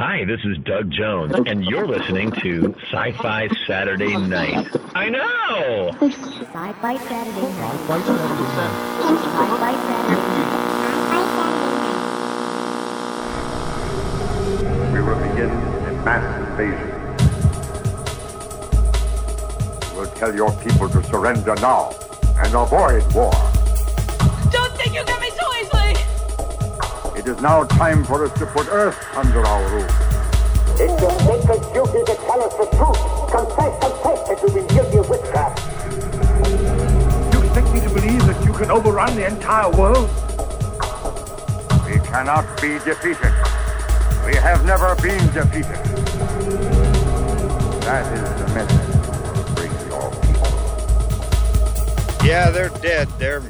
Hi, this is Doug Jones, and you're listening to Sci-Fi Saturday Night. I know! Sci-Fi Saturday Night. Sci-Fi Saturday Night. Sci-Fi Saturday Night. We will begin a mass invasion. We'll tell your people to surrender now and avoid war. Don't think you get me so easily! It is now time for us to put Earth under our rule. It will take a duty to tell us the truth. Confess that you will give you witchcraft. You expect me to believe that you can overrun the entire world? We cannot be defeated. We have never been defeated. That is the message. Bring your people. Yeah, they're dead. They're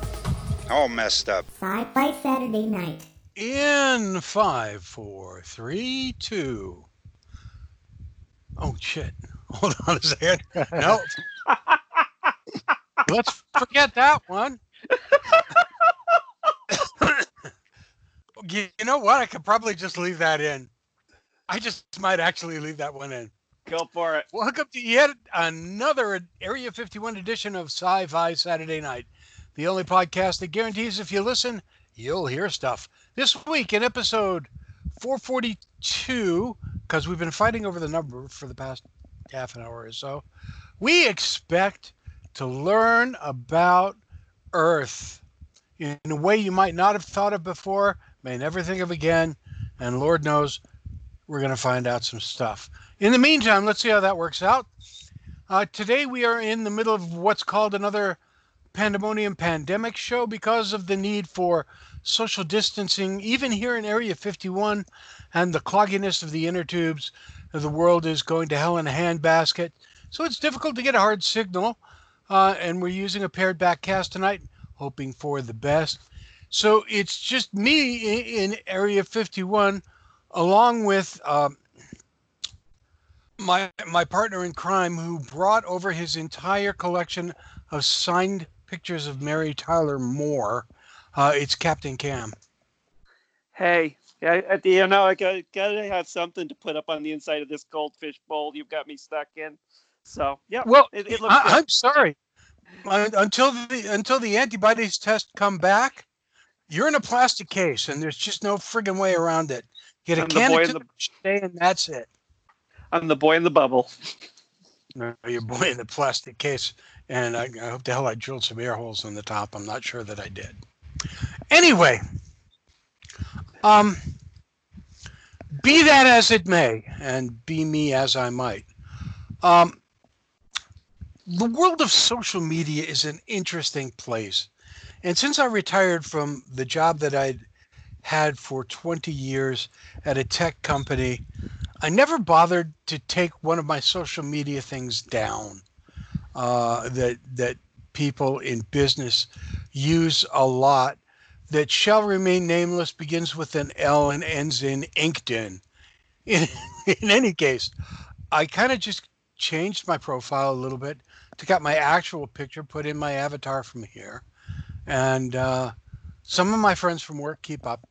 all messed up. Sci-Fi Saturday Night. In 5, 4, 3, 2. Oh shit! Hold on a second. No, let's forget that one. You know what? I could probably just leave that in. I just might actually leave that one in. Go for it. Welcome to yet another Area 51 edition of Sci-Fi Saturday Night, the only podcast that guarantees if you listen, you'll hear stuff. This week in episode 442, because we've been fighting over the number for the past half an hour or so, we expect to learn about Earth in a way you might not have thought of before, may never think of again, and Lord knows we're going to find out some stuff. In the meantime, let's see how that works out. Today we are in the middle of what's called another pandemonium pandemic show because of the need for social distancing, even here in Area 51, and the clogginess of the inner tubes. The world is going to hell in a handbasket, so it's difficult to get a hard signal, and we're using a paired back cast tonight, hoping for the best. So it's just me in Area 51, along with my partner in crime, who brought over his entire collection of signed pictures of Mary Tyler Moore. It's Captain Cam. Hey, at the end, I gotta have something to put up on the inside of this goldfish bowl you've got me stuck in. So yeah, well, it looks good. I'm sorry. Until the antibodies test come back, you're in a plastic case, and there's just no friggin' way around it. Get a can of today, and that's it. I'm the boy in the bubble. No, you're boy in the plastic case, and I hope to hell I drilled some air holes in the top. I'm not sure that I did. Anyway, be that as it may, and be me as I might, the world of social media is an interesting place. And since I retired from the job that I'd had for 20 years at a tech company, I never bothered to take one of my social media things down that people in business use a lot, that shall remain nameless, begins with an L and ends in LinkedIn. In any case, I kind of just changed my profile a little bit, took out my actual picture, put in my avatar from here, and some of my friends from work keep up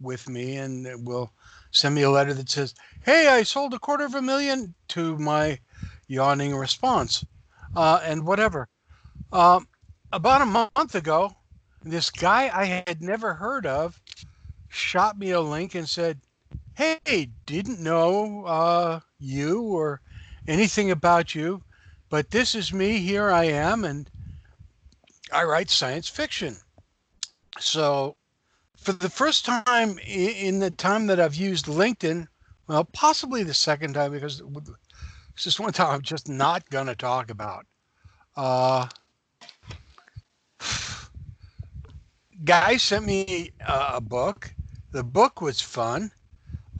with me and will send me a letter that says, hey, I sold $250,000 to my yawning response, and whatever. About a month ago, this guy I had never heard of shot me a link and said, hey, didn't know you or anything about you, but this is me. Here I am, and I write science fiction. So for the first time in the time that I've used LinkedIn, well, possibly the second time, because it's just one time I'm just not going to talk about. Guy sent me a book. The book was fun.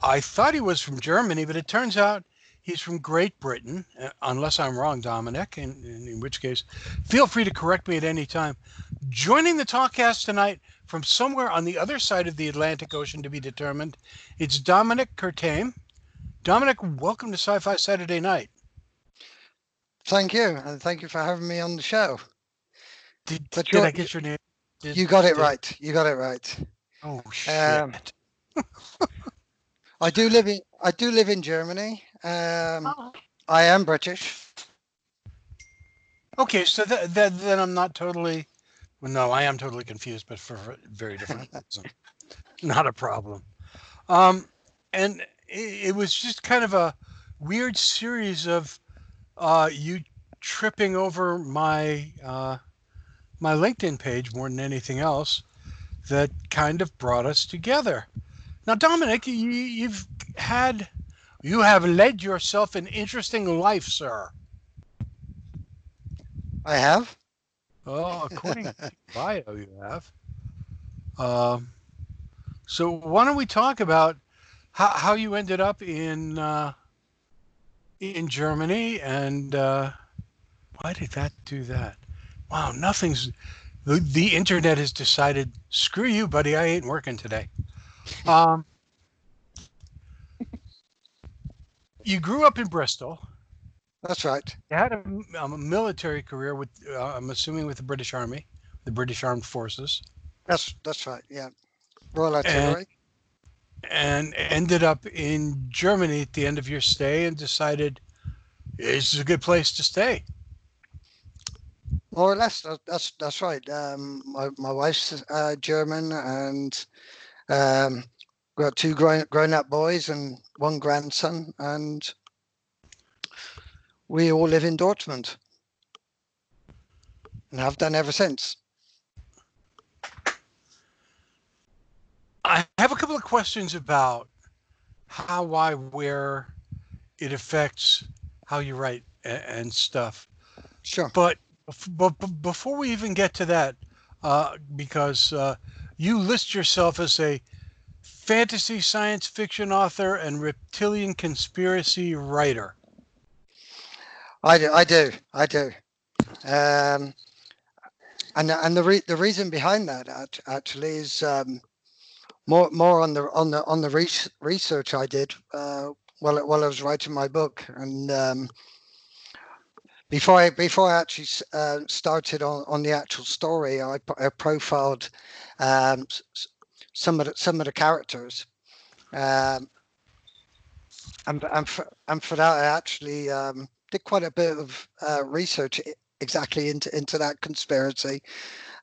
I thought he was from Germany, but it turns out he's from Great Britain, unless I'm wrong, Dominic, in which case, feel free to correct me at any time. Joining the TalkCast tonight from somewhere on the other side of the Atlantic Ocean to be determined, it's Dominic Kurtame. Dominic, welcome to Sci-Fi Saturday Night. Thank you, and thank you for having me on the show. Did I get your name? You got it right. Oh, shit. I do live in I do live in Germany. I am British. Okay, so then I'm not totally. Well, no, I am totally confused, but for very different reason. Not a problem. And it was just kind of a weird series of you tripping over my my LinkedIn page more than anything else that kind of brought us together. Now, Dominic, you have led yourself an interesting life, sir. I have. Oh, according to your bio, you have. So why don't we talk about how you ended up in Germany and why did that do that? Wow, nothing's the internet has decided. Screw you, buddy. I ain't working today. You grew up in Bristol. That's right. You had a military career with, I'm assuming, with the British Army, the British Armed Forces. That's right. Yeah, Royal Artillery. And ended up in Germany at the end of your stay, and decided this is a good place to stay. More or less. That's right. My wife's German, and got two grown-up boys and one grandson, and we all live in Dortmund and have done ever since. I have a couple of questions about how, why, where it affects how you write and stuff. Sure. But before we even get to that, because you list yourself as a fantasy science fiction author and reptilian conspiracy writer. I do. And the reason behind that actually is more on the research I did while I was writing my book, and before I actually started on the actual story, I profiled some of the characters, and for that I actually. Did quite a bit of research exactly into that conspiracy,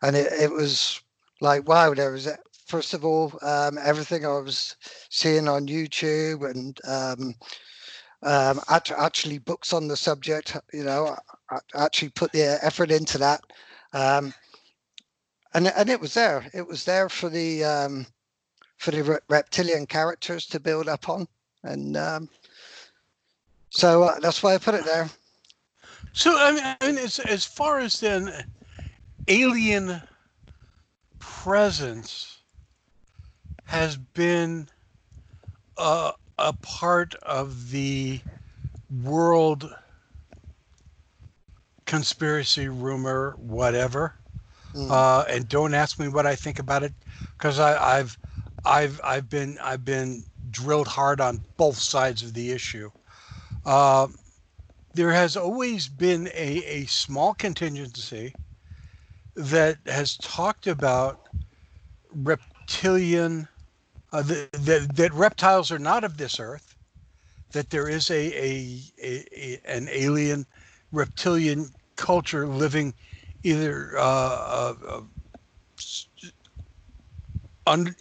and it was like, wow, there was, first of all, everything I was seeing on YouTube and actually books on the subject. You know, I actually put the effort into that, and it was there for the reptilian characters to build up on, and so that's why I put it there. So I mean, as far as then alien presence has been a part of the world conspiracy rumor, whatever. And don't ask me what I think about it, because I've been drilled hard on both sides of the issue. There has always been a small contingency that has talked about reptilian, that reptiles are not of this earth, that there is an alien reptilian culture living either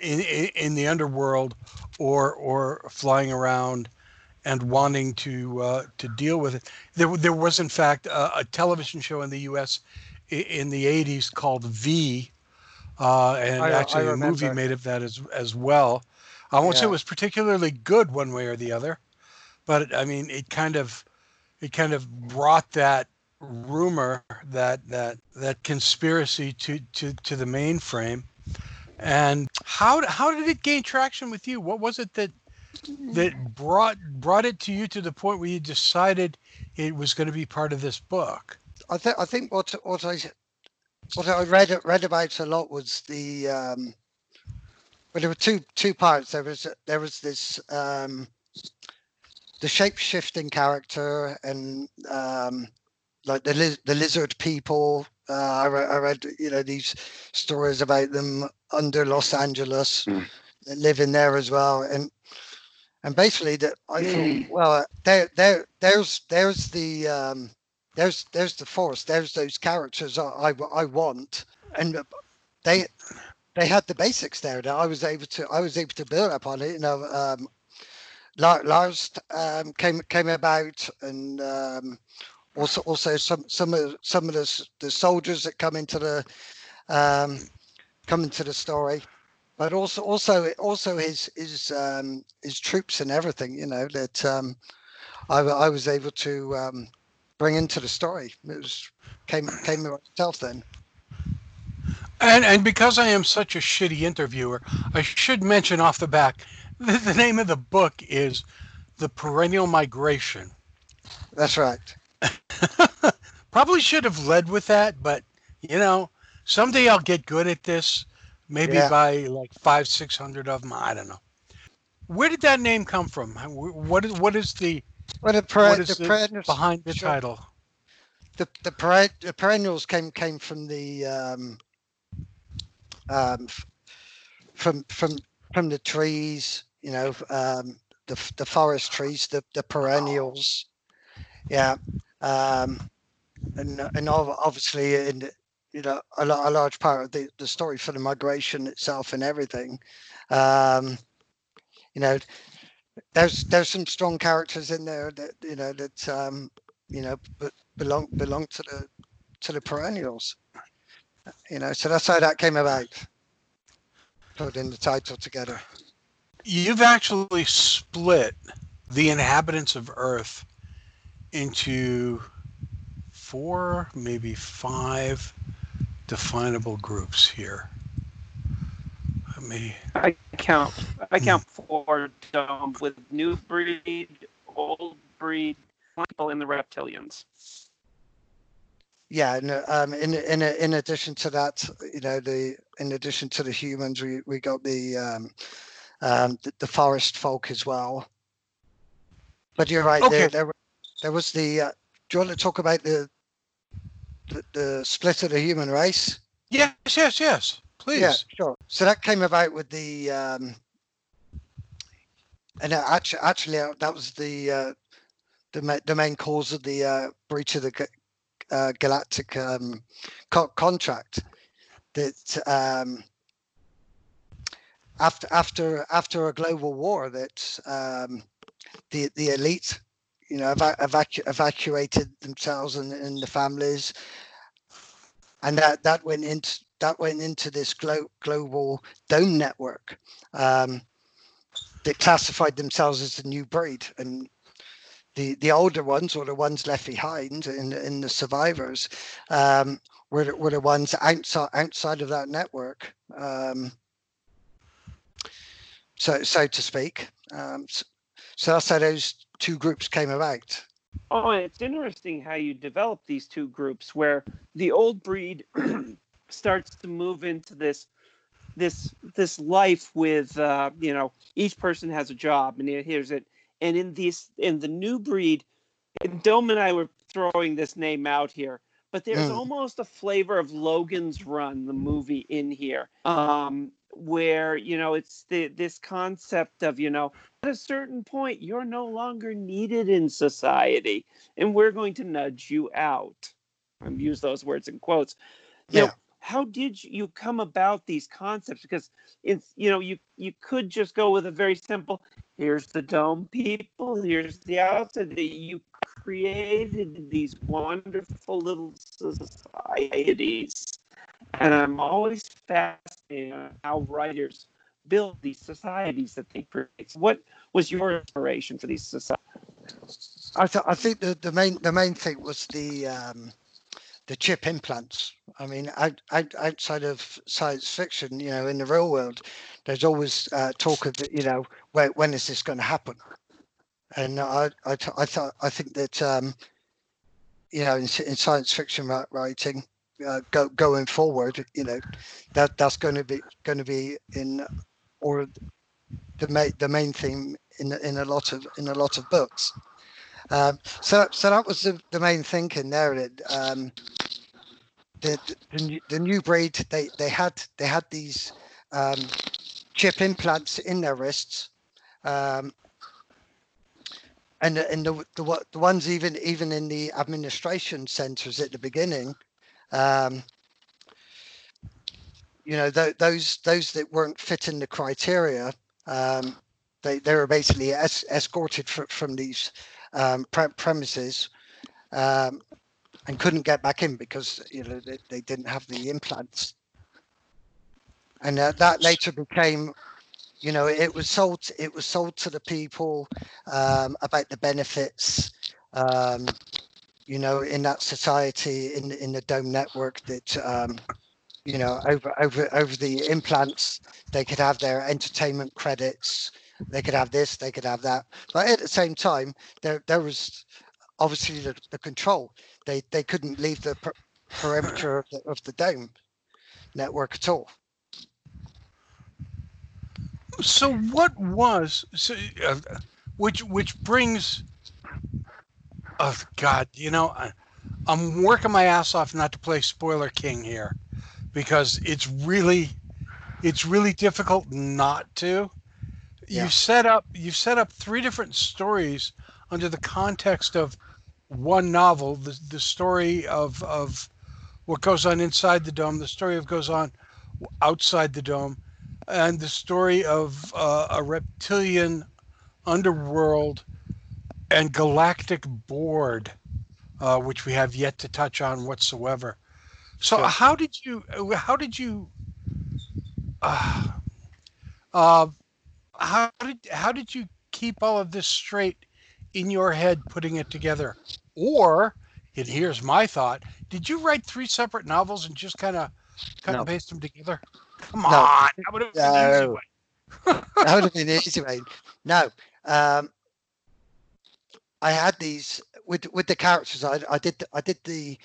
in the underworld or flying around and wanting to deal with it. There was, in fact, a television show in the U.S. in the 80s called V, and actually a movie made of that as well. I won't say it was particularly good one way or the other, but I mean, it kind of brought that rumor, that conspiracy to the mainframe. And how did it gain traction with you? What was it that brought it to you to the point where you decided it was going to be part of this book? I think what I read about a lot was the well, there were two parts. There was this the shape-shifting character and like the lizard people. I read, you know, these stories about them under Los Angeles, living there as well, and And basically, that I thought, well, there's the forest, there's those characters I want, and they had the basics there that I was able to build upon it. You know, Lars came about, and also some of the soldiers that come into the story. But also his troops and everything, you know, that I was able to bring into the story. It was came to itself then. And because I am such a shitty interviewer, I should mention off the back that the name of the book is The Perennial Migration. That's right. Probably should have led with that, but you know, someday I'll get good at this. Maybe by like 500-600 of them. I don't know. Where did that name come from? What is the behind the title? The perennials came from the from the trees. You know, the forest trees, the perennials. Yeah, and obviously in the, you know, a large part of the story for the migration itself and everything. You know, there's some strong characters in there that, you know, that you know, belong to the perennials. You know, so that's how that came about. Put in the title together. You've actually split the inhabitants of Earth into 4, maybe 5. Definable groups here. I count 4 with new breed, old breed, people in the reptilians. Yeah, no, in addition to that, you know, in addition to the humans, we got the forest folk as well. But you're right. Okay. There was the. Do you want to talk about the split of the human race? Yes. Please. Yeah, sure. So that came about with the, and actually that was the main cause of the breach of the galactic contract. That after a global war, that the elite, you know, evacuated themselves and the families, and that went into this global dome network. They classified themselves as the new breed, and the older ones, or the ones left behind in the survivors, were the ones outside of that network, so to speak. So that's how those two groups came about. Oh, it's interesting how you develop these two groups, where the old breed starts to move into this life with you know, each person has a job and it hears it. And in the new breed, and Dome and I were throwing this name out here, but there's almost a flavor of Logan's Run, the movie, in here, where, you know, it's this concept of, you know, at a certain point, you're no longer needed in society, and we're going to nudge you out. I'm use those words in quotes. Yeah. You know, how did you come about these concepts? Because it's, you know, you could just go with a very simple, here's the dome people, here's the outside. You created these wonderful little societies. And I'm always fascinated on how writers build these societies that they create. What was your inspiration for these societies? I think the main thing was the chip implants. I mean, outside of science fiction, you know, in the real world, there's always talk of, you know, when is this going to happen? And I think that you know, in science fiction writing, going forward, you know, that's going to be in, or the main theme in a lot of books. So that was the main thinking there. The new breed, they had these chip implants in their wrists, and the ones even in the administration centres at the beginning, you know, those that weren't fitting the criteria, they were basically escorted from these premises, and couldn't get back in because, you know, they didn't have the implants. And that later became, you know, it was sold to the people about the benefits, you know, in that society, in the Dome network, that you know, over the implants they could have their entertainment credits, they could have this, they could have that. But at the same time, there was obviously the control. They couldn't leave the perimeter of the Dome network at all. So what was, so, which brings, oh God, you know, I'm working my ass off not to play Spoiler King here, because it's really difficult not to. Yeah. You've set up three different stories under the context of one novel, the story of what goes on inside the Dome, the story of what goes on outside the Dome, and the story of a reptilian underworld and galactic board, which we have yet to touch on whatsoever. So sure. How did you keep all of this straight in your head, putting it together? Or, and here's my thought, did you write three separate novels and just kind of cut and paste them together? Come on, that would have been an easy way. That would have been an easy way. No, I had these with the characters. I did the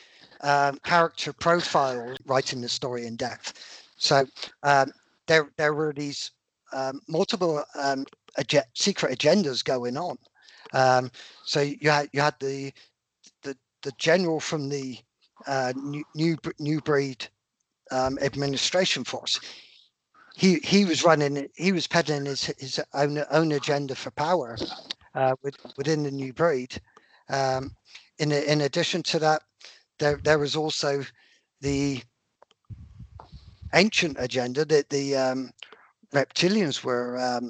character profile, writing the story in depth. So there were these multiple secret agendas going on. So you had the general from the new breed administration force. He was running. He was peddling his own agenda for power within the new breed. In addition to that, there was also the ancient agenda that the reptilians were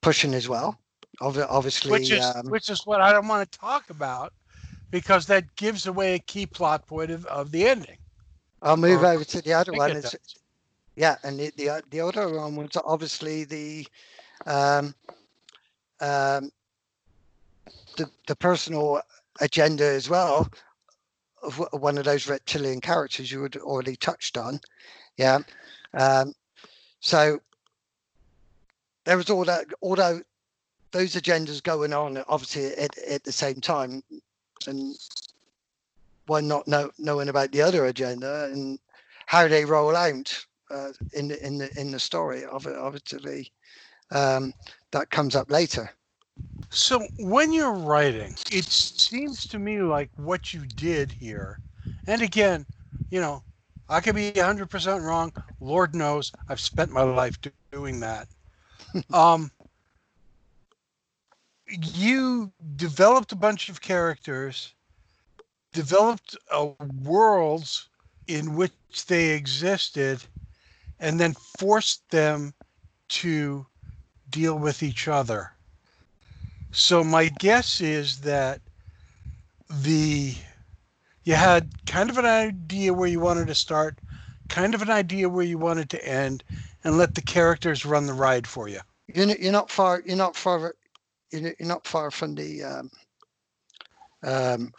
pushing as well. Obviously, which is what I don't want to talk about, because that gives away a key plot point of the ending. I'll move over to the other one. Yeah, and the other one was obviously the personal agenda as well of one of those reptilian characters you had already touched on. Yeah, so there was all that, although those agendas going on obviously at the same time, and one not knowing about the other agenda and how they roll out in the story. Obviously, that comes up later. So when you're writing, it seems to me like what you did here, and again, you know, I could be 100% wrong. Lord knows, I've spent my life doing that. You developed a bunch of characters, developed worlds in which they existed, and then forced them to deal with each other. So my guess is that you had kind of an idea where you wanted to start, kind of an idea where you wanted to end, and let the characters run the ride for you. You're not far from the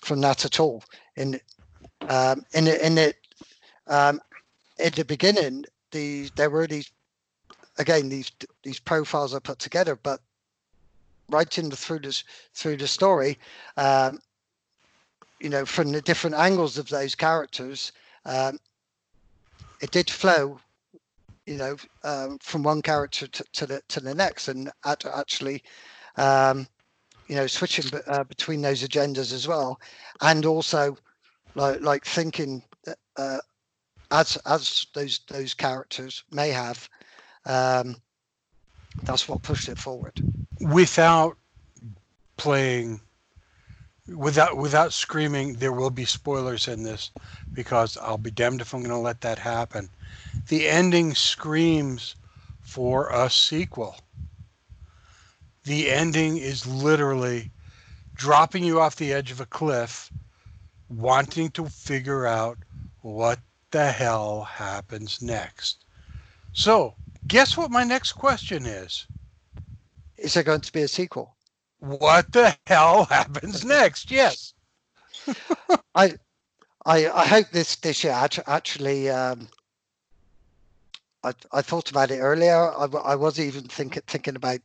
from that at all. At the beginning, there were these profiles I put together, but writing through the story, you know, from the different angles of those characters, it did flow, you know, from one character to the next, and actually, you know, switching between those agendas as well, and also like thinking as those characters may have. That's what pushed it forward. Without playing without screaming, there will be spoilers in this, because I'll be damned if I'm going to let that happen. The ending screams for a sequel. The ending is literally dropping you off the edge of a cliff, wanting to figure out what the hell happens next. So, guess what my next question is? Is there going to be a sequel? What the hell happens next? Yes. I hope this year actually. I thought about it earlier. I was even thinking about,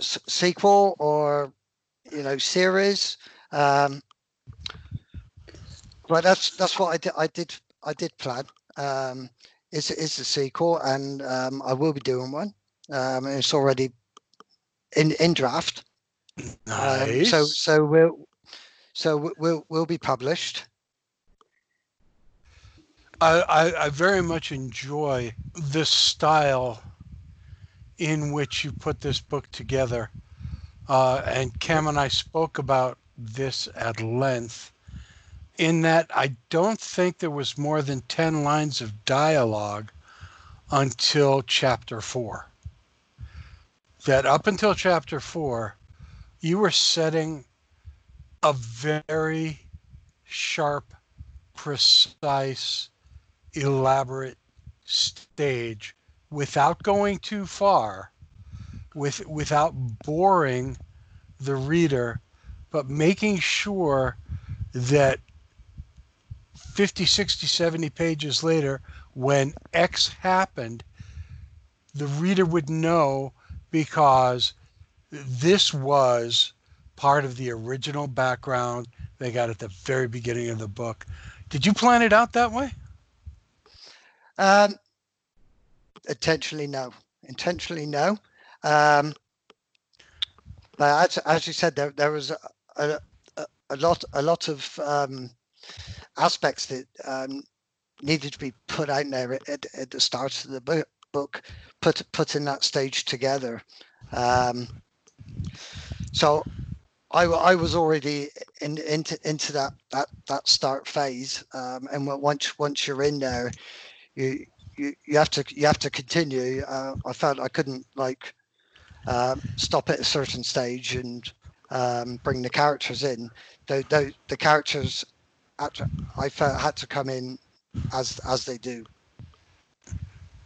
sequel or series. But that's what I did plan. Is the sequel, and I will be doing one. It's already in draft. Nice. So we'll be published. I very much enjoy this style in which you put this book together, and Cam and I spoke about this at length, in that I don't think there was more than 10 lines of dialogue until chapter 4. That up until chapter 4, you were setting a very sharp, precise, elaborate stage without going too far, without boring the reader, but making sure that 50, 60, 70 pages later, when X happened, the reader would know, because this was part of the original background they got at the very beginning of the book. Did you plan it out that way? Intentionally no. But as you said, there was a lot of aspects that needed to be put out there at the start of the book, putting that stage together. So I was already into that start phase, and once you're in there, you have to continue. I felt I couldn't stop at a certain stage and bring the characters in. The characters, I felt, had to come in as they do.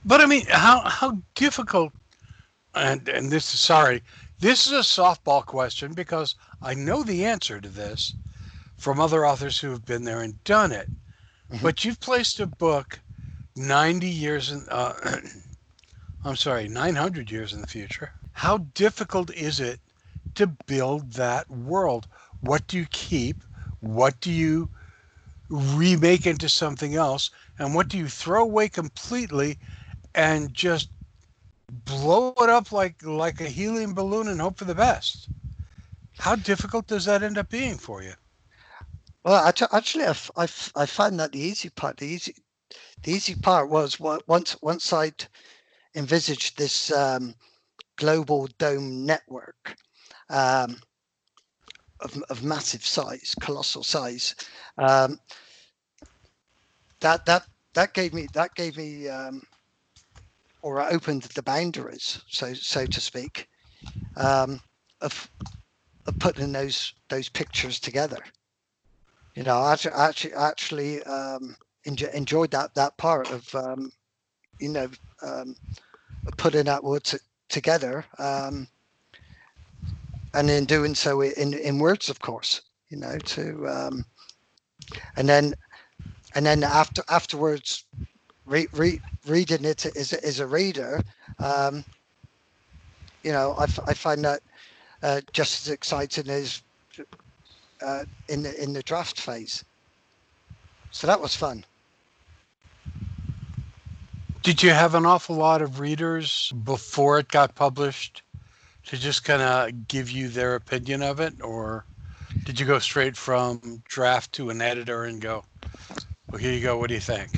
But I mean, how difficult? And this is a softball question, because I know the answer to this from other authors who have been there and done it. Mm-hmm. But you've placed a book 900 years in the future. How difficult is it to build that world? What do you keep? What do you remake into something else? And what do you throw away completely and just blow it up like a helium balloon and hope for the best? How difficult does that end up being for you? Well, I find that the easy part. The easy part was, once I'd envisaged this global dome network of massive size, colossal size. That gave me. Or I opened the boundaries, so to speak, of putting those pictures together. I actually enjoyed that part of putting that word together, and then doing so in words, of course. To and then afterwards. Reading it as a reader, I find that just as exciting as in the draft phase. So that was fun. Did you have an awful lot of readers before it got published to just kind of give you their opinion of it, or did you go straight from draft to an editor and go, "Well, here you go. What do you think?"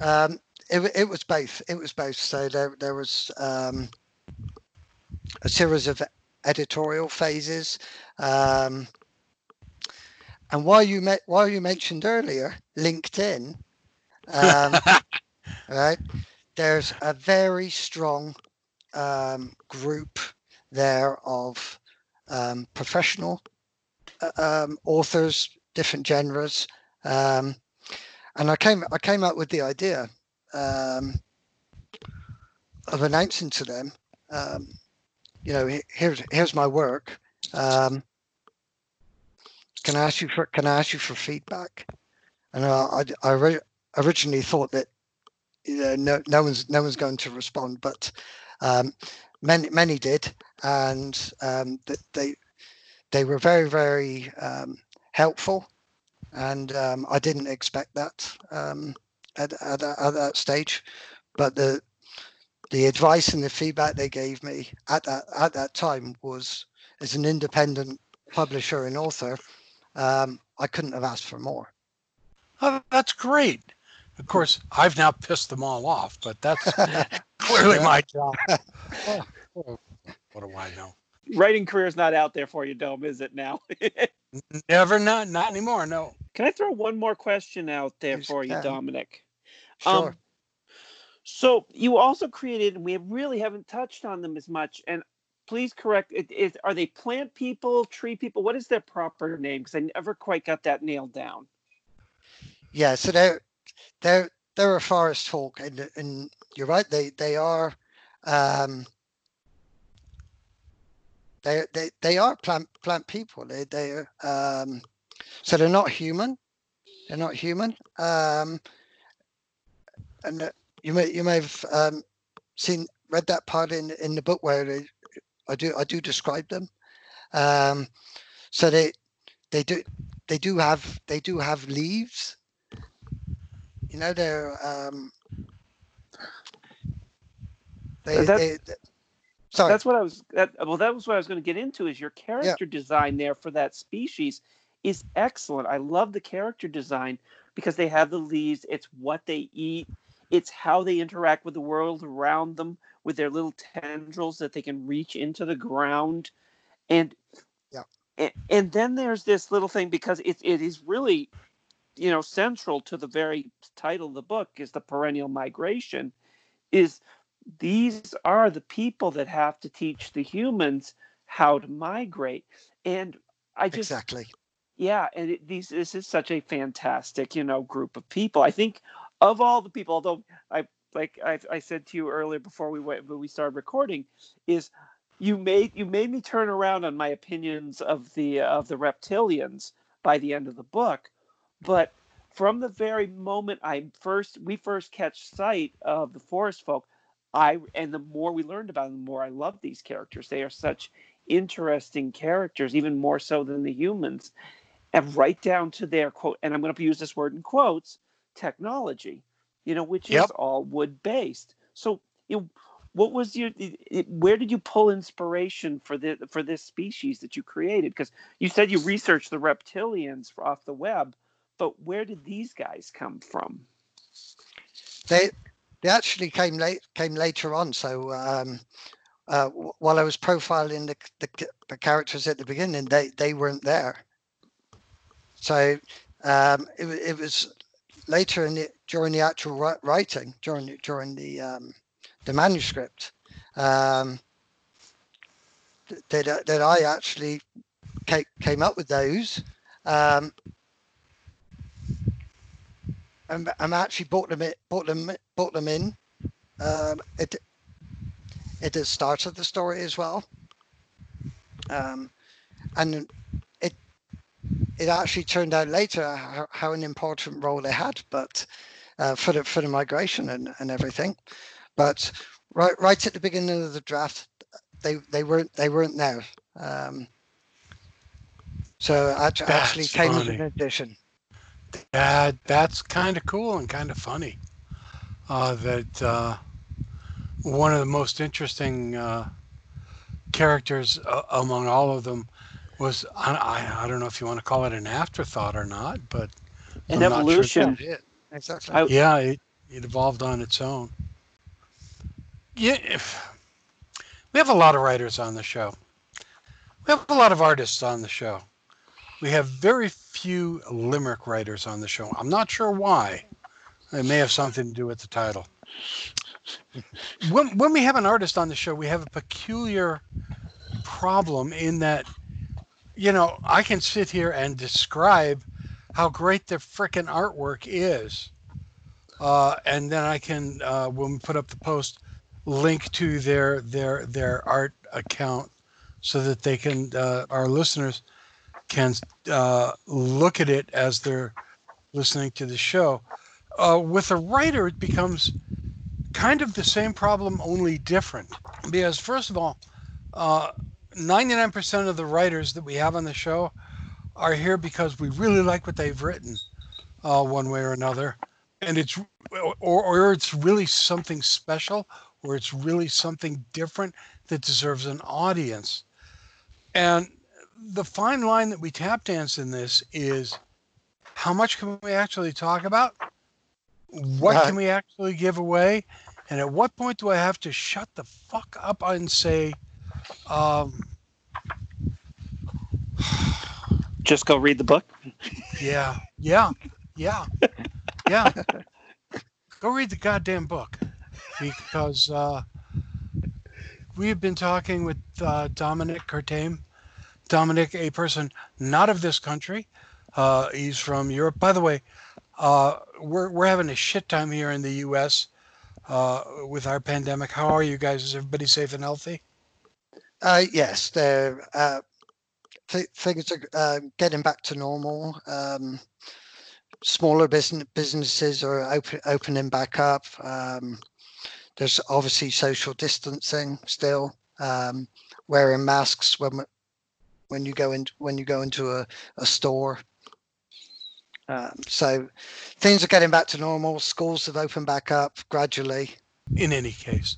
It was both. So there was a series of editorial phases. And while you mentioned earlier LinkedIn, right? There's a very strong group there of professional authors, different genres, and I came up with the idea of announcing to them, you know, here's my work. Can I ask you for feedback? And I originally thought that, you know, no one's going to respond, but many did, and they were very, very helpful, and I didn't expect that at that stage, but the advice and the feedback they gave me at that time was, as an independent publisher and author, I couldn't have asked for more. Oh, that's great. Of course, I've now pissed them all off, but that's clearly my job. Oh, what do I know? Writing career's not out there for you, Dome, is it now? Never, not anymore, no. Can I throw one more question out there for you, Dominic? Sure. So you also created, and we really haven't touched on them as much, and please correct, are they plant people, tree people? What is their proper name? Because I never quite got that nailed down. Yeah, so they're a forest folk, and you're right, they are they are plant people. They so they're not human. And you may have read that part in the book where I do describe them. So they do have leaves. You know, sorry. That was what I was going to get into, is your character design there for that species is excellent. I love the character design because they have the leaves. It's what they eat. It's how they interact with the world around them with their little tendrils that they can reach into the ground. And then there's this little thing, because it is really, you know, central to the very title of the book, is the perennial migration, is these are the people that have to teach the humans how to migrate. And I just, exactly. Yeah. And this is such a fantastic, you know, group of people. I think of all the people, although I said to you earlier before we started recording, is you made me turn around on my opinions of the reptilians by the end of the book. But from the very moment we first catch sight of the forest folk, and the more we learned about them, the more I loved these characters. They are such interesting characters, even more so than the humans. And right down to their quote, and I'm going to use this word in quotes, technology, you know, which is all wood based. So, you know, what was where did you pull inspiration for this species that you created? Because you said you researched the reptilians off the web. But where did these guys come from? They actually came later on. So while I was profiling the characters at the beginning, they weren't there. So it was later during the actual writing, during the manuscript, that I actually came up with those. And I actually bought them in at the start of the story as well, and it actually turned out later how an important role they had, but for the migration and everything, but right at the beginning of the draft, they weren't there, so actually came with an addition. That's kind of cool and kind of funny. One of the most interesting characters among all of them was, I don't know if you want to call it an afterthought or not, but an evolution. Sure, exactly. It evolved on its own. Yeah, we have a lot of writers on the show. We have a lot of artists on the show. We have very few limerick writers on the show. I'm not sure why. It may have something to do with the title. When we have an artist on the show, we have a peculiar problem in that, you know, I can sit here and describe how great the frickin' artwork is. And then I can, when we put up the post, link to their art account so that they can, our listeners can look at it as they're listening to the show. With a writer, it becomes kind of the same problem, only different. Because first of all, 99% of the writers that we have on the show are here because we really like what they've written, one way or another. And it's, or it's really something special, or it's really something different that deserves an audience. And the fine line that we tap dance in this is, how much can we actually talk about? What can we actually give away? And at what point do I have to shut the fuck up and say, just go read the book? Yeah. Go read the goddamn book, because we have been talking with Dominic Kurtame. Dominic, a person not of this country. He's from Europe. By the way, we're having a shit time here in the U.S. With our pandemic. How are you guys? Is everybody safe and healthy? Yes, things are getting back to normal. Smaller businesses are opening back up. There's obviously social distancing still. Wearing masks when you go into a store. So things are getting back to normal. Schools have opened back up gradually. In any case,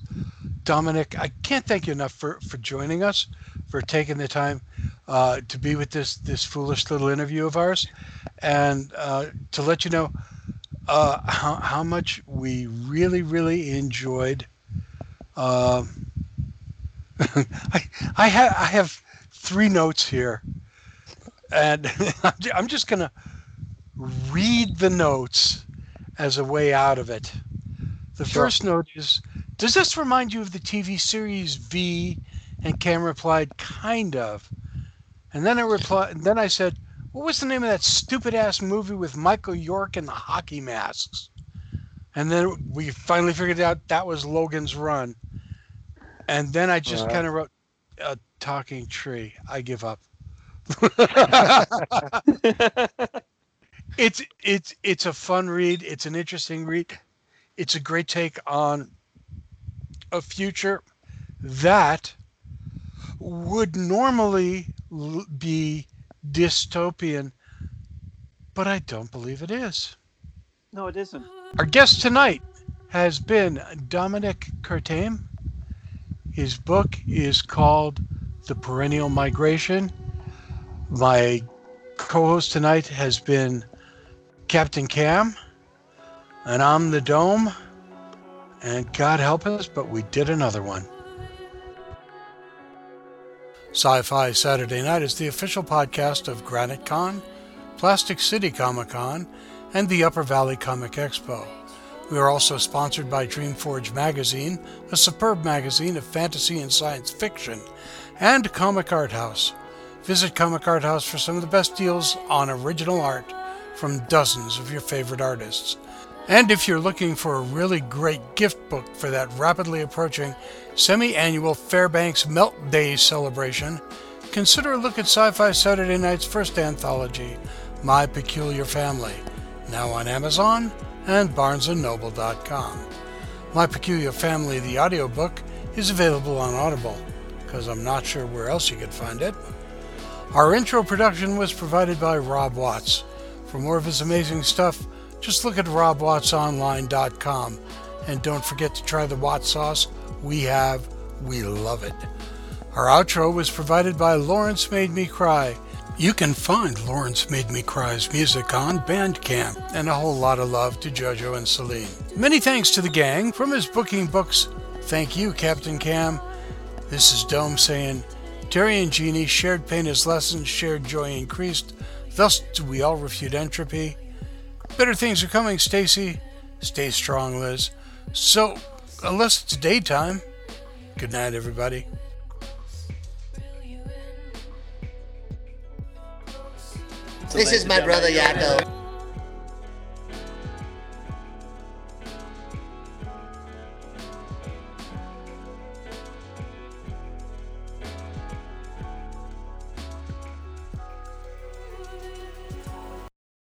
Dominic, I can't thank you enough for joining us, for taking the time to be with this foolish little interview of ours, and to let you know how much we really, really enjoyed. I have 3 notes here, and I'm just going to read the notes as a way out of it. The first note is, does this remind you of the TV series V? And Cam replied, kind of. And then I said, what was the name of that stupid ass movie with Michael York and the hockey masks? And then we finally figured out that was Logan's Run. And then I just kind of wrote a talking tree. I give up. It's a fun read. It's an interesting read. It's a great take on a future that would normally be dystopian, but I don't believe it is. No, it isn't. Our guest tonight has been Dominic Kurtame. His book is called The Perennial Migration. My co-host tonight has been Captain Cam, and I'm the Dome, and God help us, but we did another one. Sci-Fi Saturday Night is the official podcast of Granite Con, Plastic City Comic Con, and the Upper Valley Comic Expo. We are also sponsored by Dreamforge Magazine, a superb magazine of fantasy and science fiction, and Comic Art House. Visit Comic Art House for some of the best deals on original art from dozens of your favorite artists. And if you're looking for a really great gift book for that rapidly approaching semi-annual Fairbanks Melt Day celebration, consider a look at Sci-Fi Saturday Night's first anthology, My Peculiar Family, now on Amazon and BarnesandNoble.com. My Peculiar Family, the audiobook, is available on Audible, because I'm not sure where else you could find it. Our intro production was provided by Rob Watts. For more of his amazing stuff, just look at robwattsonline.com, and don't forget to try the Watts sauce we have. We love it. Our outro was provided by Lawrence Made Me Cry. You can find Lawrence Made Me Cry's music on Bandcamp, and a whole lot of love to Jojo and Celine. Many thanks to the gang from his booking books. Thank you, Captain Cam. This is Dome saying, Terry and Jeannie shared pain as lessons, shared joy increased. Thus do we all refute entropy. Better things are coming, Stacy. Stay strong, Liz. So, unless it's daytime, good night, everybody. This is my brother Yakko.